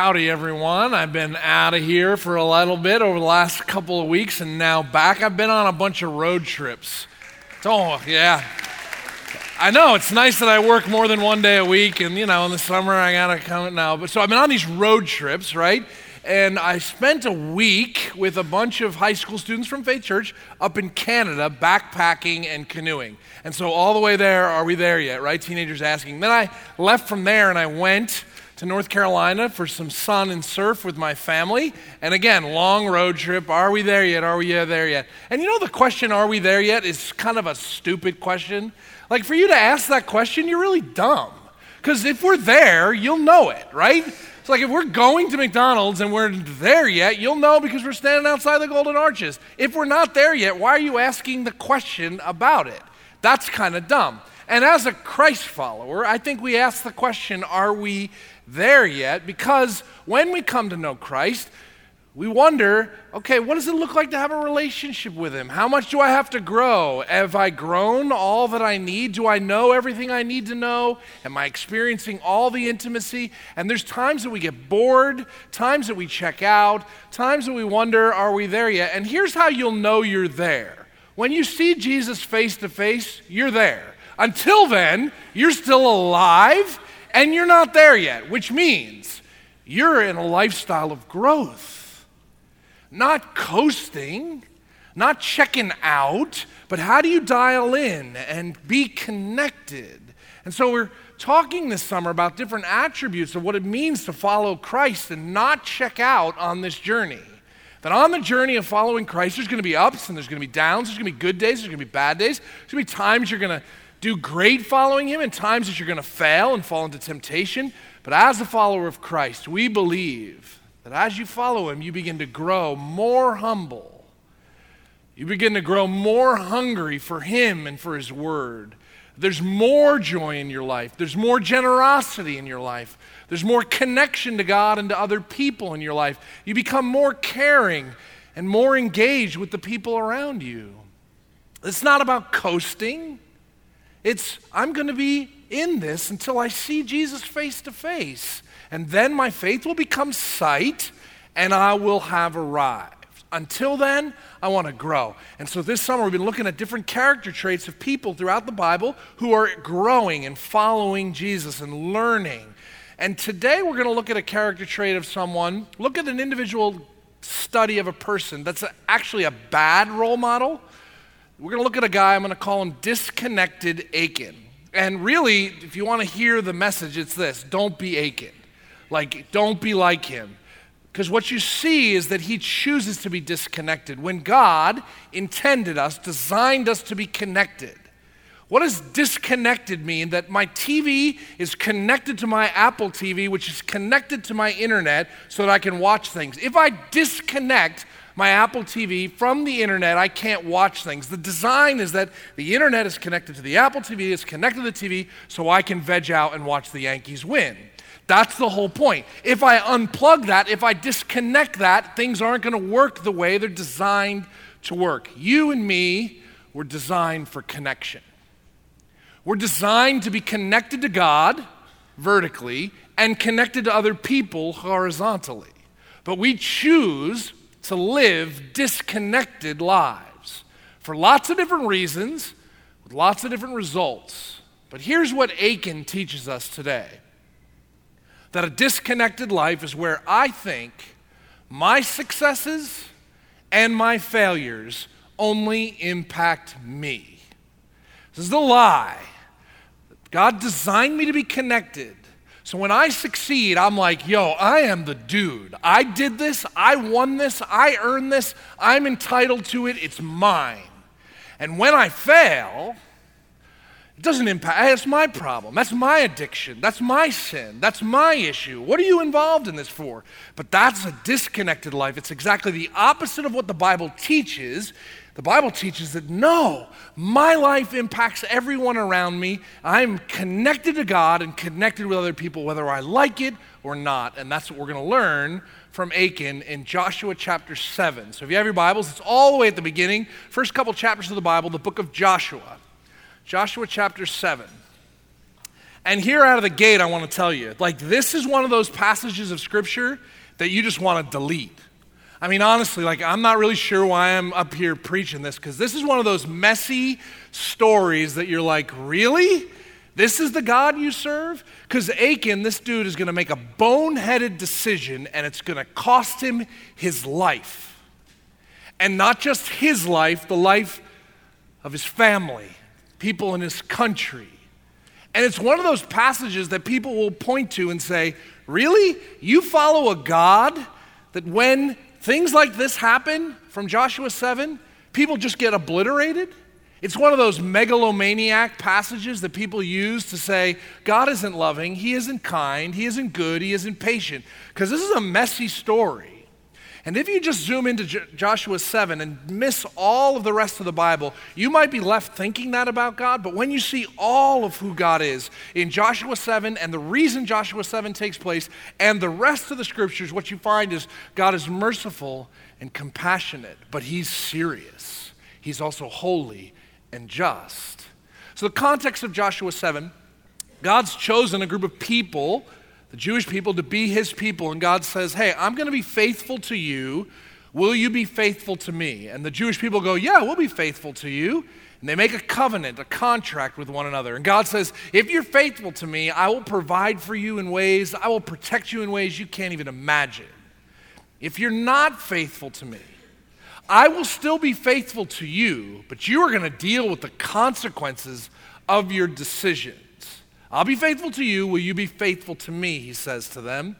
Howdy, everyone. I've been out of here for a little bit over the last couple of weeks and now back. I've been on a bunch of road trips. Oh, yeah. I know, it's nice that I work more than one day a week and, you know, in the summer I gotta come now. But so I've been on these road trips, right? And I spent a week with a bunch of high school students from Faith Church up in Canada backpacking and canoeing. And so all the way there, are we there yet, right? Teenagers asking. Then I left from there and I went to North Carolina for some sun and surf with my family. And again, long road trip. Are we there yet? Are we there yet? And you know, the question, are we there yet, is kind of a stupid question. Like, for you to ask that question, you're really dumb. Because if we're there, you'll know it, right? It's like if we're going to McDonald's and we're there yet, you'll know because we're standing outside the Golden Arches. If we're not there yet, why are you asking the question about it? That's kind of dumb. And as a Christ follower, I think we ask the question, are we there yet? Because when we come to know Christ, we wonder, okay, what does it look like to have a relationship with him? How much do I have to grow? Have I grown all that I need? Do I know everything I need to know? Am I experiencing all the intimacy? And there's times that we get bored, times that we check out, times that we wonder, are we there yet? And here's how you'll know you're there. When you see Jesus face to face, you're there. Until then, you're still alive and you're not there yet, which means you're in a lifestyle of growth. Not coasting, not checking out, but how do you dial in and be connected? And so we're talking this summer about different attributes of what it means to follow Christ and not check out on this journey. That on the journey of following Christ, there's going to be ups and there's going to be downs, there's going to be good days, there's going to be bad days, there's going to be times you're going to do great following him and times that you're going to fail and fall into temptation. But as a follower of Christ, we believe that as you follow him, you begin to grow more humble. You begin to grow more hungry for him and for his word. There's more joy in your life. There's more generosity in your life. There's more connection to God and to other people in your life. You become more caring and more engaged with the people around you. It's not about coasting. It's, I'm going to be in this until I see Jesus face to face. And then my faith will become sight, and I will have arrived. Until then, I want to grow. And so this summer, we've been looking at different character traits of people throughout the Bible who are growing and following Jesus and learning. And today, we're going to look at a character trait of someone, look at an individual study of a person that's actually a bad role model. We're going to look at a guy, I'm going to call him Disconnected Achan. And really, if you want to hear the message, it's this: don't be Achan. Like, don't be like him. Because what you see is that he chooses to be disconnected when God intended us, designed us to be connected. What does disconnected mean? That my TV is connected to my Apple TV, which is connected to my internet so that I can watch things. If I disconnect my Apple TV from the internet, I can't watch things. The design is that the internet is connected to the Apple TV, it's connected to the TV, so I can veg out and watch the Yankees win. That's the whole point. If I unplug that, if I disconnect that, things aren't going to work the way they're designed to work. You and me were designed for connection. We're designed to be connected to God vertically and connected to other people horizontally. But we choose to live disconnected lives for lots of different reasons, with lots of different results. But here's what Achan teaches us today. That a disconnected life is where I think my successes and my failures only impact me. This is the lie. God designed me to be connected. So when I succeed, I'm like, yo, I am the dude. I did this. I won this. I earned this. I'm entitled to it. It's mine. And when I fail, it doesn't impact. That's my problem. That's my addiction. That's my sin. That's my issue. What are you involved in this for? But that's a disconnected life. It's exactly the opposite of what the Bible teaches. The Bible teaches that no, my life impacts everyone around me. I'm connected to God and connected with other people, whether I like it or not. And that's what we're going to learn from Achan in Joshua chapter 7. So if you have your Bibles, it's all the way at the beginning. First couple chapters of the Bible, the book of Joshua. Joshua chapter 7. And here out of the gate, I want to tell you, like, this is one of those passages of Scripture that you just want to delete. I mean, honestly, like, I'm not really sure why I'm up here preaching this, because this is one of those messy stories that you're like, really? This is the God you serve? Because Achan, this dude, is going to make a boneheaded decision, and it's going to cost him his life. And not just his life, the life of his family, people in his country. And it's one of those passages that people will point to and say, really? You follow a God that when things like this happen from Joshua 7, people just get obliterated? It's one of those megalomaniac passages that people use to say, God isn't loving, he isn't kind, he isn't good, he isn't patient. Because this is a messy story. And if you just zoom into Joshua 7 and miss all of the rest of the Bible, you might be left thinking that about God, but when you see all of who God is in Joshua 7 and the reason Joshua 7 takes place and the rest of the Scriptures, what you find is God is merciful and compassionate, but he's serious. He's also holy and just. So the context of Joshua 7, God's chosen a group of people, the Jewish people, to be his people, and God says, hey, I'm going to be faithful to you. Will you be faithful to me? And the Jewish people go, yeah, we'll be faithful to you. And they make a covenant, a contract with one another. And God says, if you're faithful to me, I will provide for you in ways, I will protect you in ways you can't even imagine. If you're not faithful to me, I will still be faithful to you, but you are going to deal with the consequences of your decisions. I'll be faithful to you. Will you be faithful to me, he says to them.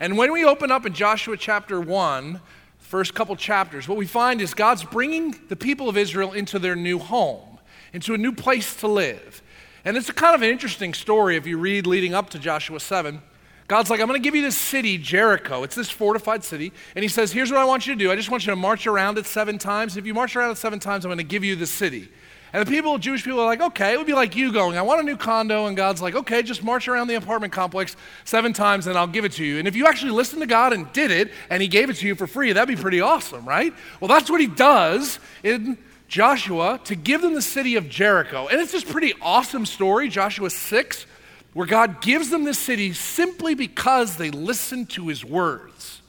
And when we open up in Joshua chapter 1, first couple chapters, what we find is God's bringing the people of Israel into their new home, into a new place to live. And it's a kind of an interesting story if you read leading up to Joshua 7. God's like, I'm going to give you this city, Jericho. It's this fortified city. And he says, here's what I want you to do. I just want you to march around it 7 times. If you march around it 7 times, I'm going to give you the city. And the people, Jewish people, are like, okay, it would be like you going, I want a new condo. And God's like, okay, just march around the apartment complex 7 times and I'll give it to you. And if you actually listened to God and did it and he gave it to you for free, that'd be pretty awesome, right? Well, that's what he does in Joshua to give them the city of Jericho. And it's this pretty awesome story, Joshua 6, where God gives them this city simply because they listened to his words.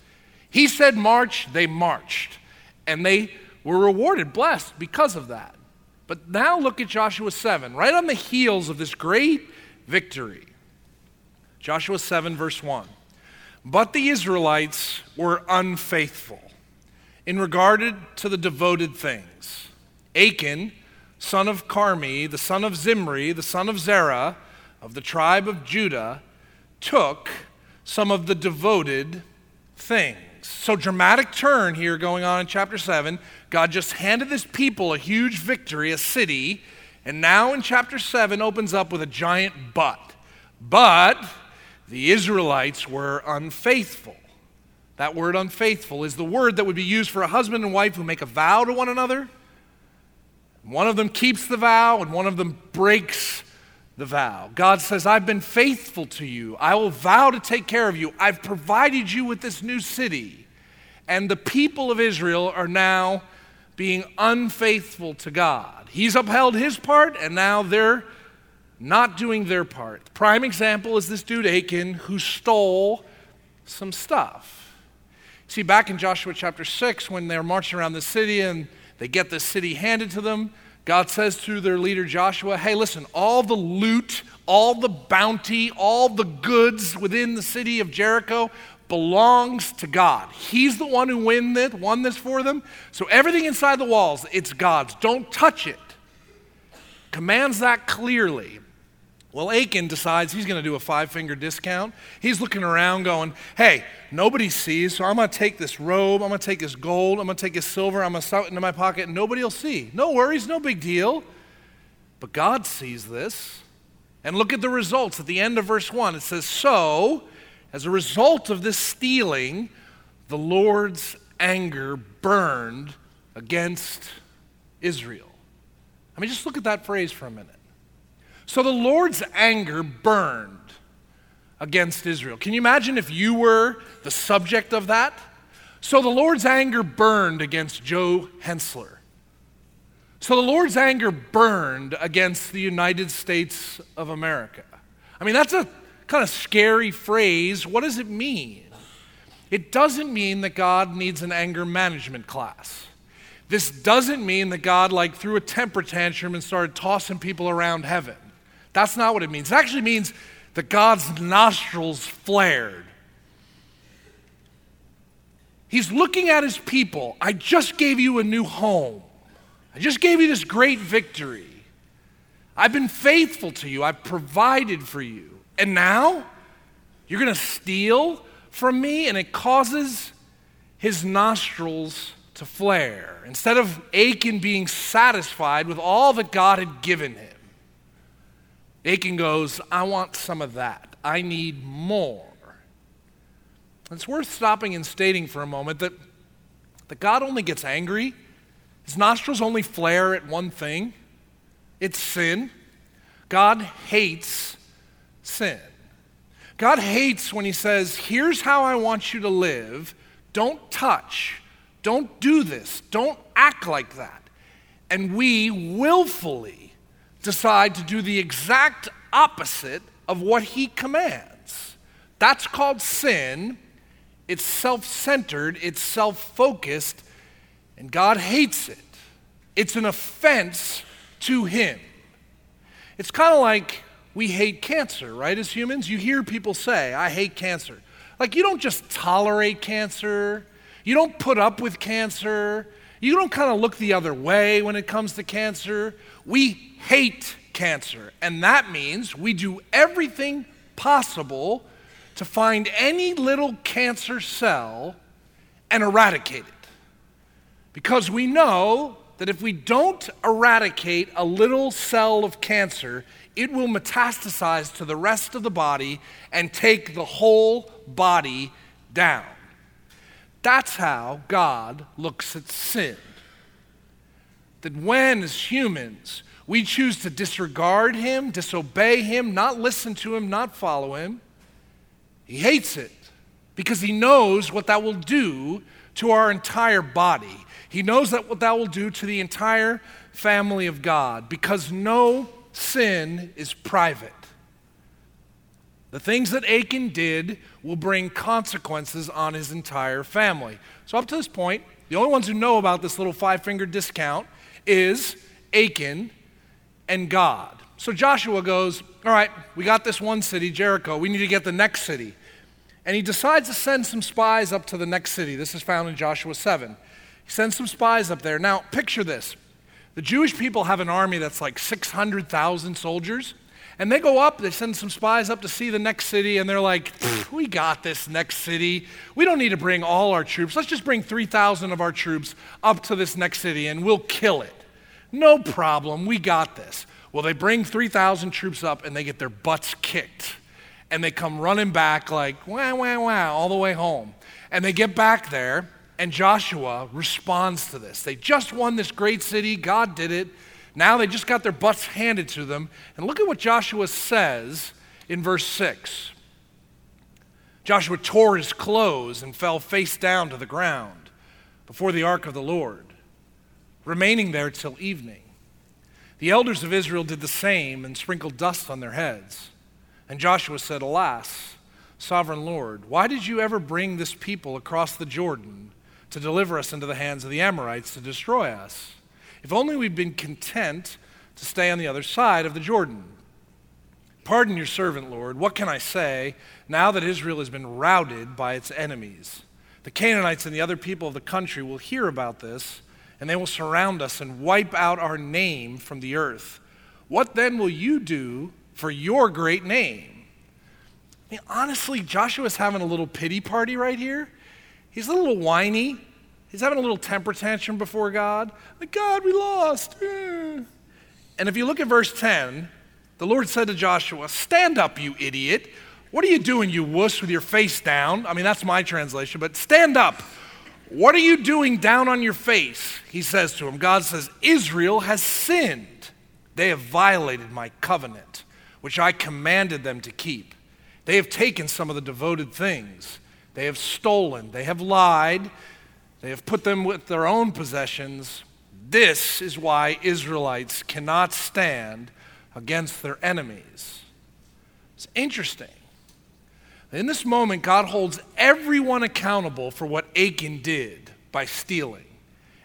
He said march, they marched. And they were rewarded, blessed because of that. But now look at Joshua 7, right on the heels of this great victory. Joshua 7, verse 1. But the Israelites were unfaithful in regard to the devoted things. Achan, son of Carmi, the son of Zimri, the son of Zerah, of the tribe of Judah, took some of the devoted things. So dramatic turn here going on in chapter 7. God just handed this people a huge victory, a city, and now in chapter 7 opens up with a giant but. But the Israelites were unfaithful. That word unfaithful is the word that would be used for a husband and wife who make a vow to one another. One of them keeps the vow and one of them breaks the vow. God says, I've been faithful to you. I will vow to take care of you. I've provided you with this new city. And the people of Israel are now being unfaithful to God. He's upheld his part, and now they're not doing their part. Prime example is this dude Achan who stole some stuff. See, back in Joshua chapter 6, when they're marching around the city and they get this city handed to them, God says through their leader Joshua, hey, listen, all the loot, all the bounty, all the goods within the city of Jericho belongs to God. He's the one who won this for them. So everything inside the walls, it's God's. Don't touch it. Commands that clearly. Well, Achan decides he's going to do a 5-finger discount. He's looking around going, hey, nobody sees, so I'm going to take this robe, I'm going to take this gold, I'm going to take this silver, I'm going to stuff it into my pocket, and nobody will see. No worries, no big deal. But God sees this. And look at the results at the end of verse 1. It says, so, as a result of this stealing, the Lord's anger burned against Israel. I mean, just look at that phrase for a minute. So the Lord's anger burned against Israel. Can you imagine if you were the subject of that? So the Lord's anger burned against Joe Henseler. So the Lord's anger burned against the United States of America. I mean, that's a kind of scary phrase. What does it mean? It doesn't mean that God needs an anger management class. This doesn't mean that God like threw a temper tantrum and started tossing people around heaven. That's not what it means. It actually means that God's nostrils flared. He's looking at his people. I just gave you a new home. I just gave you this great victory. I've been faithful to you. I've provided for you. And now you're going to steal from me? And it causes his nostrils to flare. Instead of Achan being satisfied with all that God had given him, Achan goes, I want some of that. I need more. It's worth stopping and stating for a moment that God only gets angry. His nostrils only flare at one thing. It's sin. God hates sin. God hates when he says, here's how I want you to live. Don't touch. Don't do this. Don't act like that. And we willfully decide to do the exact opposite of what he commands. That's called sin. It's self-centered. It's self-focused. And God hates it. It's an offense to him. It's kind of like we hate cancer, right, as humans? You hear people say, I hate cancer. Like, you don't just tolerate cancer. You don't put up with cancer. You don't kind of look the other way when it comes to cancer. We hate cancer, and that means we do everything possible to find any little cancer cell and eradicate it. Because we know that if we don't eradicate a little cell of cancer, it will metastasize to the rest of the body and take the whole body down. That's how God looks at sin. That when, as humans, we choose to disregard him, disobey him, not listen to him, not follow him, he hates it because he knows what that will do to our entire body. He knows that what that will do to the entire family of God, because no sin is private. The things that Achan did will bring consequences on his entire family. So up to this point, the only ones who know about this little five-finger discount is Achan and God. So Joshua goes, all right, we got this one city, Jericho. We need to get the next city. And he decides to send some spies up to the next city. This is found in Joshua 7. He sends some spies up there. Now, picture this. The Jewish people have an army that's like 600,000 soldiers. And they go up, they send some spies up to see the next city, and they're like, we got this next city. We don't need to bring all our troops. Let's just bring 3,000 of our troops up to this next city, and we'll kill it. No problem. We got this. Well, they bring 3,000 troops up, and they get their butts kicked. And they come running back like, wah, wah, wah, all the way home. And they get back there, and Joshua responds to this. They just won this great city. God did it. Now they just got their butts handed to them. And look at what Joshua says in verse 6. Joshua tore his clothes and fell face down to the ground before the ark of the Lord, remaining there till evening. The elders of Israel did the same and sprinkled dust on their heads. And Joshua said, alas, sovereign Lord, why did you ever bring this people across the Jordan to deliver us into the hands of the Amorites to destroy us? If only we'd been content to stay on the other side of the Jordan. Pardon your servant, Lord. What can I say now that Israel has been routed by its enemies? The Canaanites and the other people of the country will hear about this, and they will surround us and wipe out our name from the earth. What then will you do for your great name? I mean, honestly, Joshua's having a little pity party right here. He's a little whiny. He's having a little temper tantrum before God. Like, God, we lost. And if you look at verse 10, the Lord said to Joshua, stand up, you idiot. What are you doing, you wuss, with your face down? I mean, that's my translation, but stand up. What are you doing down on your face? He says to him. God says, Israel has sinned. They have violated my covenant, which I commanded them to keep. They have taken some of the devoted things. They have stolen. They have lied. They have put them with their own possessions. This is why Israelites cannot stand against their enemies. It's interesting. In this moment, God holds everyone accountable for what Achan did by stealing.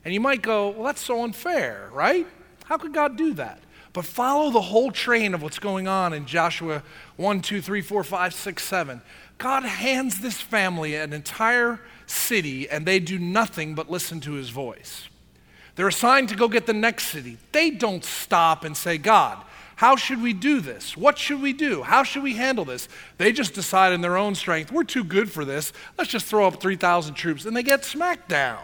And you might go, well, that's so unfair, right? How could God do that? But follow the whole train of what's going on in Joshua 1, 2, 3, 4, 5, 6, 7. God hands this family an entire city, and they do nothing but listen to his voice. They're assigned to go get the next city. They don't stop and say, God, how should we do this? What should we do? How should we handle this? They just decide in their own strength, we're too good for this. Let's just throw up 3,000 troops, and they get smacked down.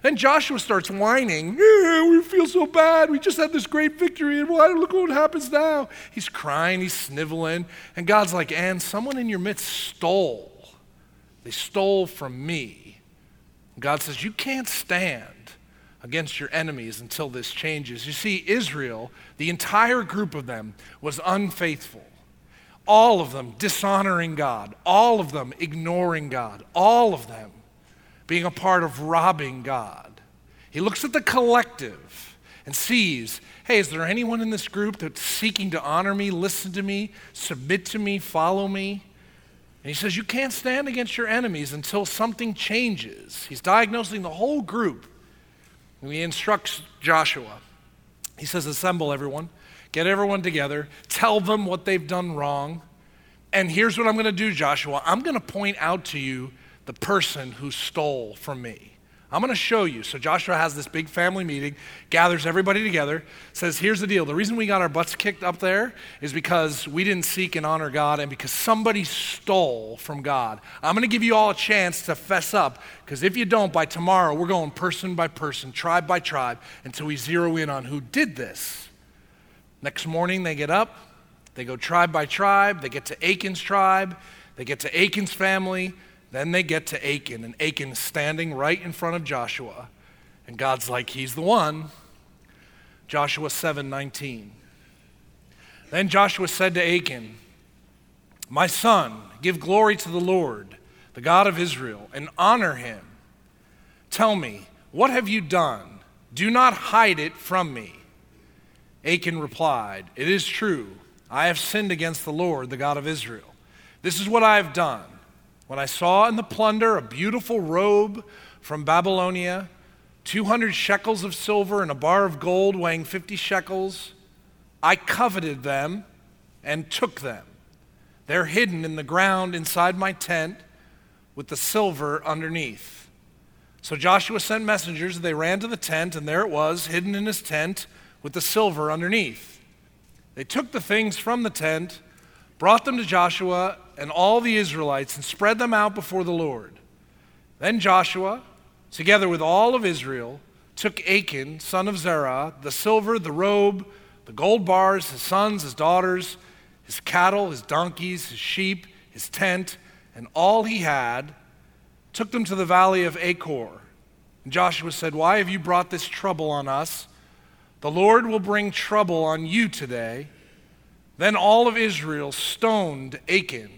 Then Joshua starts whining. Yeah, we feel so bad. We just had this great victory, and look what happens now. He's crying. He's sniveling. And God's like, and someone in your midst stole. They stole from me. And God says, you can't stand against your enemies until this changes. You see, Israel, the entire group of them, was unfaithful. All of them dishonoring God. All of them ignoring God. All of them being a part of robbing God. He looks at the collective and sees, hey, is there anyone in this group that's seeking to honor me, listen to me, submit to me, follow me? And he says, you can't stand against your enemies until something changes. He's diagnosing the whole group. And he instructs Joshua. He says, assemble everyone, get everyone together, tell them what they've done wrong. And here's what I'm going to do, Joshua. I'm going to point out to you the person who stole from me. I'm going to show you. So Joshua has this big family meeting, gathers everybody together, says, here's the deal. The reason we got our butts kicked up there is because we didn't seek and honor God and because somebody stole from God. I'm going to give you all a chance to fess up because if you don't, by tomorrow, we're going person by person, tribe by tribe until we zero in on who did this. Next morning, they get up, they go tribe by tribe, they get to Achan's tribe, they get to Achan's family. Then they get to Achan, and Achan's standing right in front of Joshua. And God's like, he's the one. Joshua 7:19. Then Joshua said to Achan, my son, give glory to the Lord, the God of Israel, and honor him. Tell me, what have you done? Do not hide it from me. Achan replied, it is true. I have sinned against the Lord, the God of Israel. This is what I have done. When I saw in the plunder a beautiful robe from Babylonia, 200 shekels of silver and a bar of gold weighing 50 shekels, I coveted them and took them. They're hidden in the ground inside my tent with the silver underneath. So Joshua sent messengers, they ran to the tent, and there it was, hidden in his tent with the silver underneath. They took the things from the tent, brought them to Joshua and all the Israelites and spread them out before the Lord. Then Joshua, together with all of Israel, took Achan, son of Zerah, the silver, the robe, the gold bars, his sons, his daughters, his cattle, his donkeys, his sheep, his tent, and all he had, took them to the valley of Achor. And Joshua said, why have you brought this trouble on us? The Lord will bring trouble on you today. Then all of Israel stoned Achan.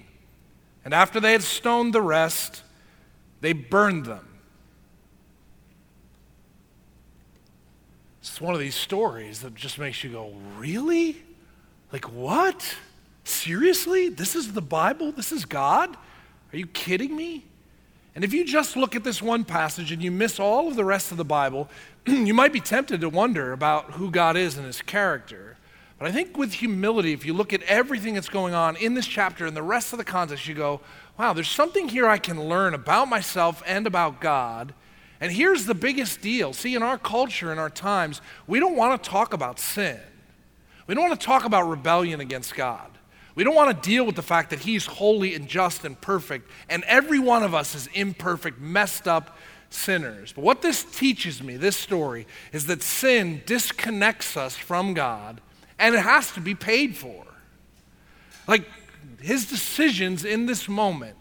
And after they had stoned the rest, they burned them. It's one of these stories that just makes you go, really? Like what? Seriously? This is the Bible? This is God? Are you kidding me? And if you just look at this one passage and you miss all of the rest of the Bible, you might be tempted to wonder about who God is and his character. But I think with humility, if you look at everything that's going on in this chapter and the rest of the context, you go, wow, there's something here I can learn about myself and about God. And here's the biggest deal. See, in our culture, in our times, we don't want to talk about sin. We don't want to talk about rebellion against God. We don't want to deal with the fact that he's holy and just and perfect, and every one of us is imperfect, messed up sinners. But what this teaches me, this story, is that sin disconnects us from God. And it has to be paid for. Like his decisions in this moment,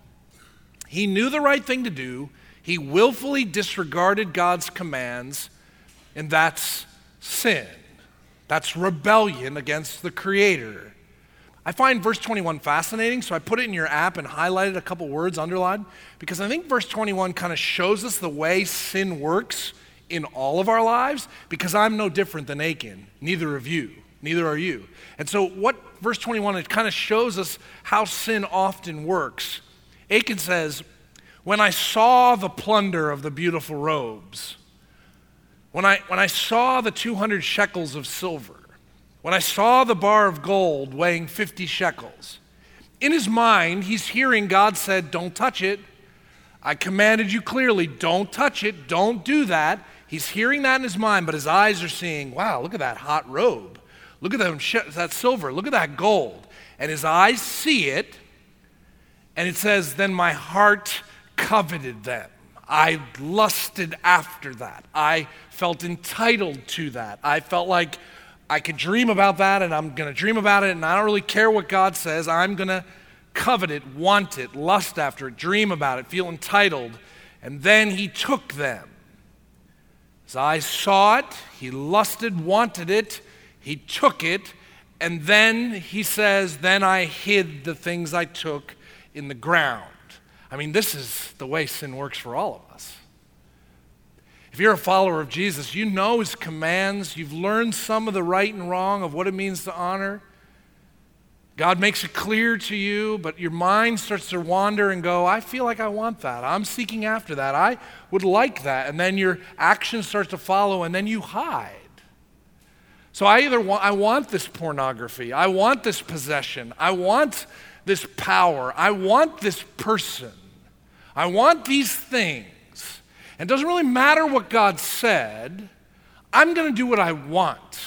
he knew the right thing to do. He willfully disregarded God's commands, and that's sin. That's rebellion against the Creator. I find verse 21 fascinating, so I put it in your app and highlighted a couple words, underlined, because I think verse 21 kind of shows us the way sin works in all of our lives, because I'm no different than Achan, neither of you. Neither are you. And so what verse 21, it kind of shows us how sin often works. Achan says, when I saw the plunder of the beautiful robes, when I saw the 200 shekels of silver, when I saw the bar of gold weighing 50 shekels, in his mind, he's hearing God said, don't touch it. I commanded you clearly, don't touch it, don't do that. He's hearing that in his mind, but his eyes are seeing, wow, look at that hot robe. Look at that silver, look at that gold. And his eyes see it, and it says, then my heart coveted them. I lusted after that. I felt entitled to that. I felt like I could dream about that, and I'm going to dream about it, and I don't really care what God says. I'm going to covet it, want it, lust after it, dream about it, feel entitled. And then he took them. His eyes saw it. He lusted, wanted it. He took it. And then he says, then I hid the things I took in the ground. I mean, this is the way sin works for all of us. If you're a follower of Jesus, you know his commands. You've learned some of the right and wrong of what it means to honor. God makes it clear to you, but your mind starts to wander and go, I feel like I want that. I'm seeking after that. I would like that. And then your action starts to follow, and then you hide. So I want this pornography. I want this possession. I want this power. I want this person. I want these things. It doesn't really matter what God said. I'm going to do what I want.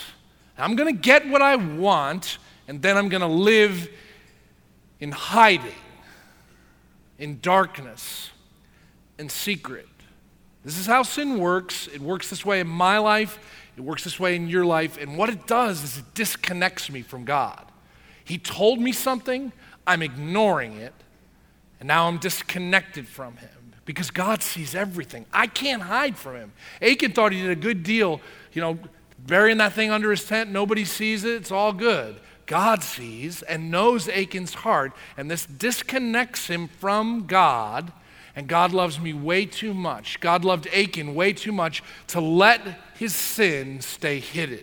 I'm going to get what I want, and then I'm going to live in hiding, in darkness, in secret. This is how sin works. It works this way in my life. It works this way in your life. And what it does is it disconnects me from God. He told me something. I'm ignoring it. And now I'm disconnected from him. Because God sees everything. I can't hide from him. Achan thought he did a good deal, burying that thing under his tent. Nobody sees it. It's all good. God sees and knows Achan's heart, and this disconnects him from God, and God loves me way too much. God loved Achan way too much to let his sin stay hidden.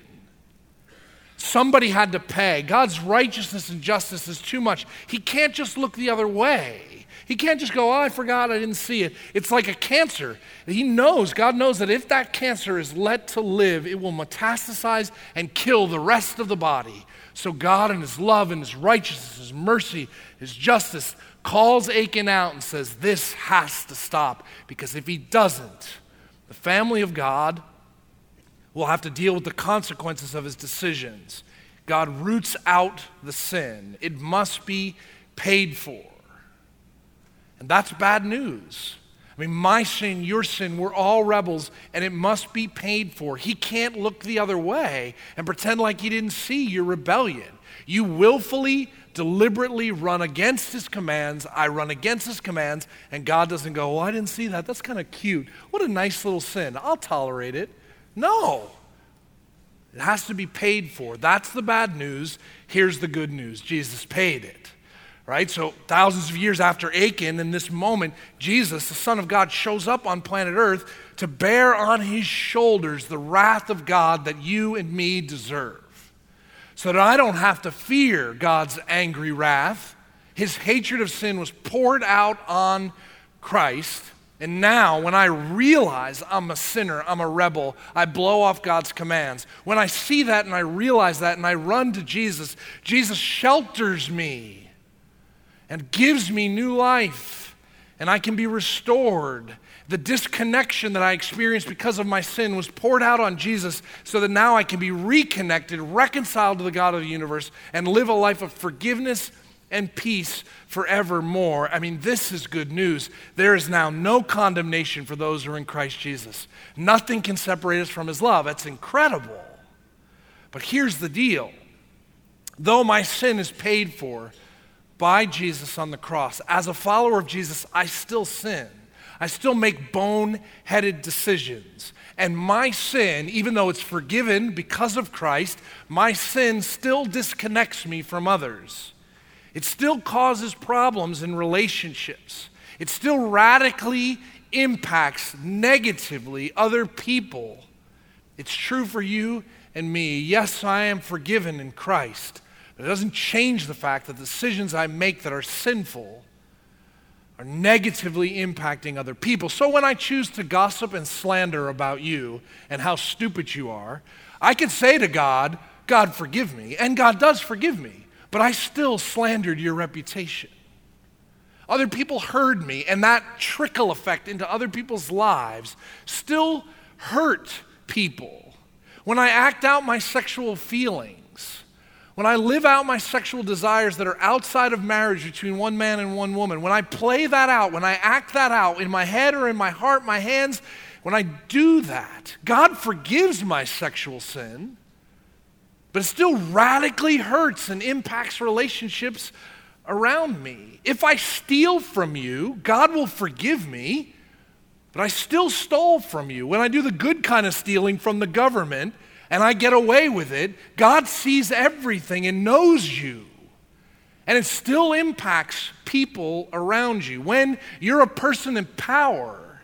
Somebody had to pay. God's righteousness and justice is too much. He can't just look the other way. He can't just go, oh, I forgot, I didn't see it. It's like a cancer. He knows, God knows that if that cancer is let to live, it will metastasize and kill the rest of the body. So God in his love and his righteousness, his mercy, his justice, calls Achan out and says, this has to stop. Because if he doesn't, the family of God will have to deal with the consequences of his decisions. God roots out the sin. It must be paid for. And that's bad news. I mean, my sin, your sin, we're all rebels, and it must be paid for. He can't look the other way and pretend like he didn't see your rebellion. You willfully, deliberately run against his commands. I run against his commands, and God doesn't go, well, I didn't see that. That's kind of cute. What a nice little sin. I'll tolerate it. No. It has to be paid for. That's the bad news. Here's the good news. Jesus paid it. Right? So thousands of years after Achan, in this moment, Jesus, the Son of God, shows up on planet Earth to bear on his shoulders the wrath of God that you and me deserve. So that I don't have to fear God's angry wrath. His hatred of sin was poured out on Christ. And now, when I realize I'm a sinner, I'm a rebel, I blow off God's commands. When I see that and I realize that and I run to Jesus, Jesus shelters me and gives me new life, and I can be restored. The disconnection that I experienced because of my sin was poured out on Jesus so that now I can be reconnected, reconciled to the God of the universe, and live a life of forgiveness and peace forevermore. I mean, this is good news. There is now no condemnation for those who are in Christ Jesus. Nothing can separate us from his love. That's incredible. But here's the deal. Though my sin is paid for by Jesus on the cross, as a follower of Jesus, I still sin. I still make bone-headed decisions. And my sin, even though it's forgiven because of Christ, my sin still disconnects me from others. It still causes problems in relationships. It still radically impacts negatively other people. It's true for you and me. Yes, I am forgiven in Christ. But it doesn't change the fact that the decisions I make that are sinful are negatively impacting other people. So when I choose to gossip and slander about you and how stupid you are, I could say to God, God forgive me, and God does forgive me, but I still slandered your reputation. Other people heard me, and that trickle effect into other people's lives still hurt people. When I act out my sexual feelings, when I live out my sexual desires that are outside of marriage between one man and one woman, when I play that out, when I act that out in my head or in my heart, my hands, when I do that, God forgives my sexual sin, but it still radically hurts and impacts relationships around me. If I steal from you, God will forgive me, but I still stole from you. When I do the good kind of stealing from the government, and I get away with it, God sees everything and knows you. And it still impacts people around you. When you're a person in power,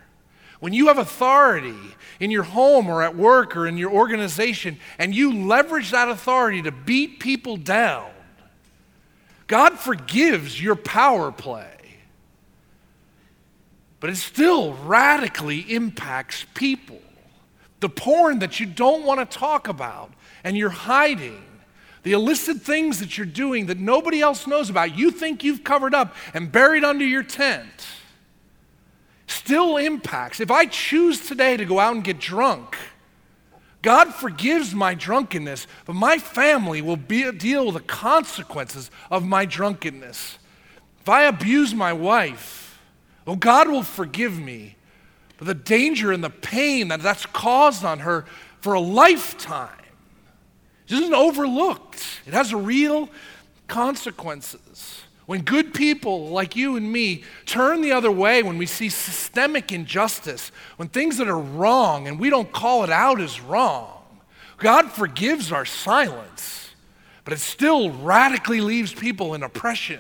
when you have authority in your home or at work or in your organization, and you leverage that authority to beat people down, God forgives your power play. But it still radically impacts people. The porn that you don't want to talk about and you're hiding, the illicit things that you're doing that nobody else knows about, you think you've covered up and buried under your tent, still impacts. If I choose today to go out and get drunk, God forgives my drunkenness, but my family will deal with the consequences of my drunkenness. If I abuse my wife, well, God will forgive me. But the danger and the pain that's caused on her for a lifetime isn't overlooked. It has real consequences. When good people like you and me turn the other way, when we see systemic injustice, when things that are wrong and we don't call it out as wrong, God forgives our silence, but it still radically leaves people in oppression.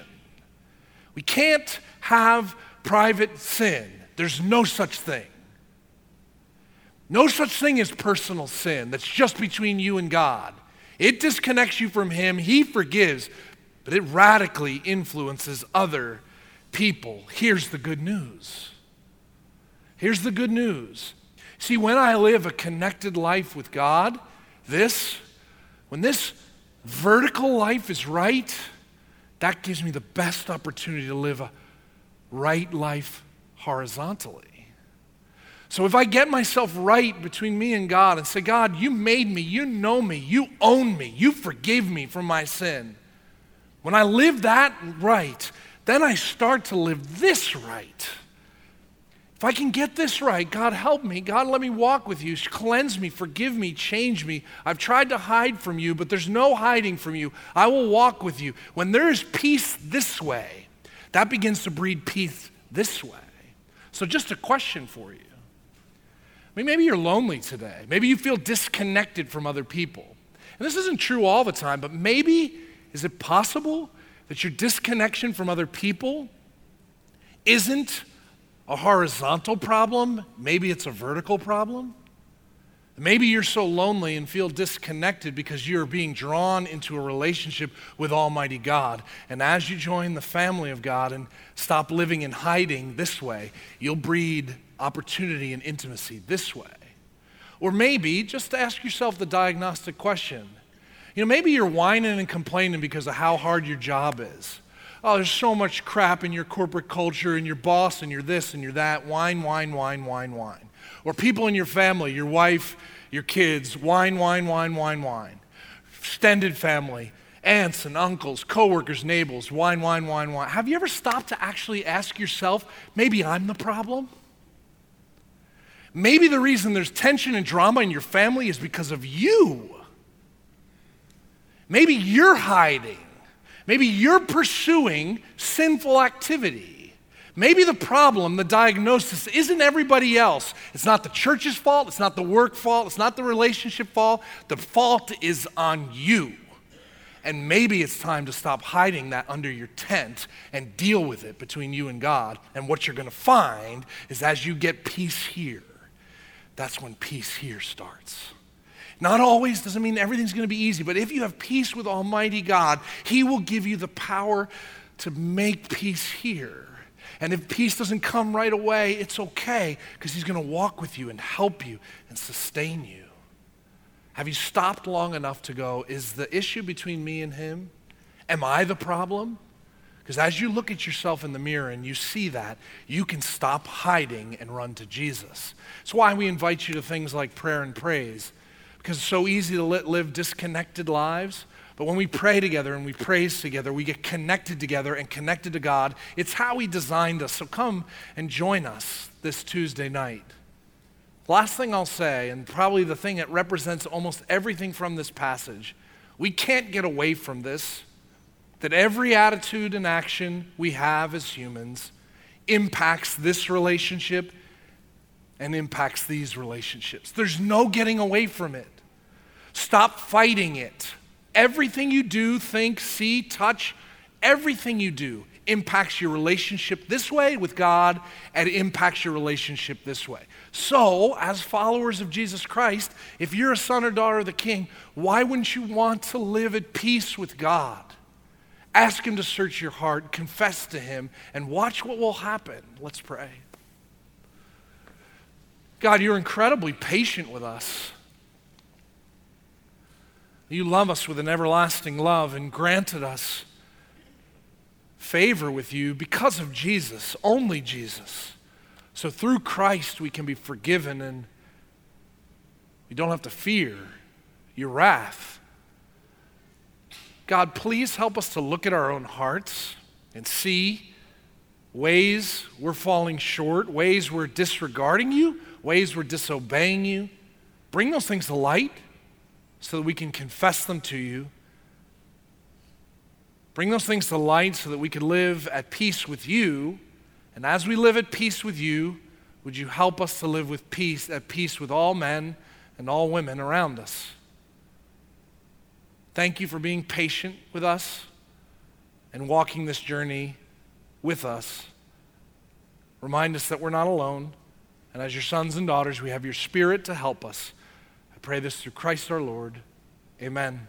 We can't have private sin. There's no such thing. No such thing as personal sin that's just between you and God. It disconnects you from Him. He forgives, but it radically influences other people. Here's the good news. Here's the good news. See, when I live a connected life with God, when this vertical life is right, that gives me the best opportunity to live a right life horizontally. So if I get myself right between me and God and say, God, you made me, you know me, you own me, you forgive me for my sin. When I live that right, then I start to live this right. If I can get this right, God help me, God let me walk with you, cleanse me, forgive me, change me. I've tried to hide from you, but there's no hiding from you. I will walk with you. When there is peace this way, that begins to breed peace this way. So just a question for you. I mean, maybe you're lonely today. Maybe you feel disconnected from other people. And this isn't true all the time, but maybe, is it possible that your disconnection from other people isn't a horizontal problem? Maybe it's a vertical problem. Maybe you're so lonely and feel disconnected because you're being drawn into a relationship with Almighty God. And as you join the family of God and stop living in hiding this way, you'll breed opportunity and intimacy this way. Or maybe, just ask yourself the diagnostic question. Maybe you're whining and complaining because of how hard your job is. Oh, there's so much crap in your corporate culture and your boss and you're this and you're that. Whine, whine, whine, whine, whine. Or people in your family, your wife, your kids, whine, whine, whine, whine, whine. Extended family, aunts and uncles, coworkers, neighbors, whine, whine, whine, whine. Have you ever stopped to actually ask yourself, maybe I'm the problem? Maybe the reason there's tension and drama in your family is because of you. Maybe you're hiding. Maybe you're pursuing sinful activity. Maybe the problem, the diagnosis, isn't everybody else. It's not the church's fault. It's not the work fault. It's not the relationship fault. The fault is on you. And maybe it's time to stop hiding that under your tent and deal with it between you and God. And what you're going to find is as you get peace here, that's when peace here starts. Not always, doesn't mean everything's going to be easy, but if you have peace with Almighty God, he will give you the power to make peace here. And if peace doesn't come right away, it's okay, because he's going to walk with you and help you and sustain you. Have you stopped long enough to go, is the issue between me and him? Am I the problem? Because as you look at yourself in the mirror and you see that, you can stop hiding and run to Jesus. It's why we invite you to things like prayer and praise, because it's so easy to live disconnected lives. But when we pray together and we praise together, we get connected together and connected to God. It's how he designed us. So come and join us this Tuesday night. Last thing I'll say, and probably the thing that represents almost everything from this passage, we can't get away from this, that every attitude and action we have as humans impacts this relationship and impacts these relationships. There's no getting away from it. Stop fighting it. Everything you do, think, see, touch, everything you do impacts your relationship this way with God, and it impacts your relationship this way. So, as followers of Jesus Christ, if you're a son or daughter of the King, why wouldn't you want to live at peace with God? Ask him to search your heart, confess to him, and watch what will happen. Let's pray. God, you're incredibly patient with us. You love us with an everlasting love and granted us favor with you because of Jesus, only Jesus. So through Christ, we can be forgiven and we don't have to fear your wrath. God, please help us to look at our own hearts and see ways we're falling short, ways we're disregarding you, ways we're disobeying you. Bring those things to light so that we can confess them to you. Bring those things to light so that we can live at peace with you. And as we live at peace with you, would you help us to live with peace, at peace with all men and all women around us? Thank you for being patient with us and walking this journey with us. Remind us that we're not alone, and as your sons and daughters, we have your Spirit to help us. I pray this through Christ our Lord. Amen.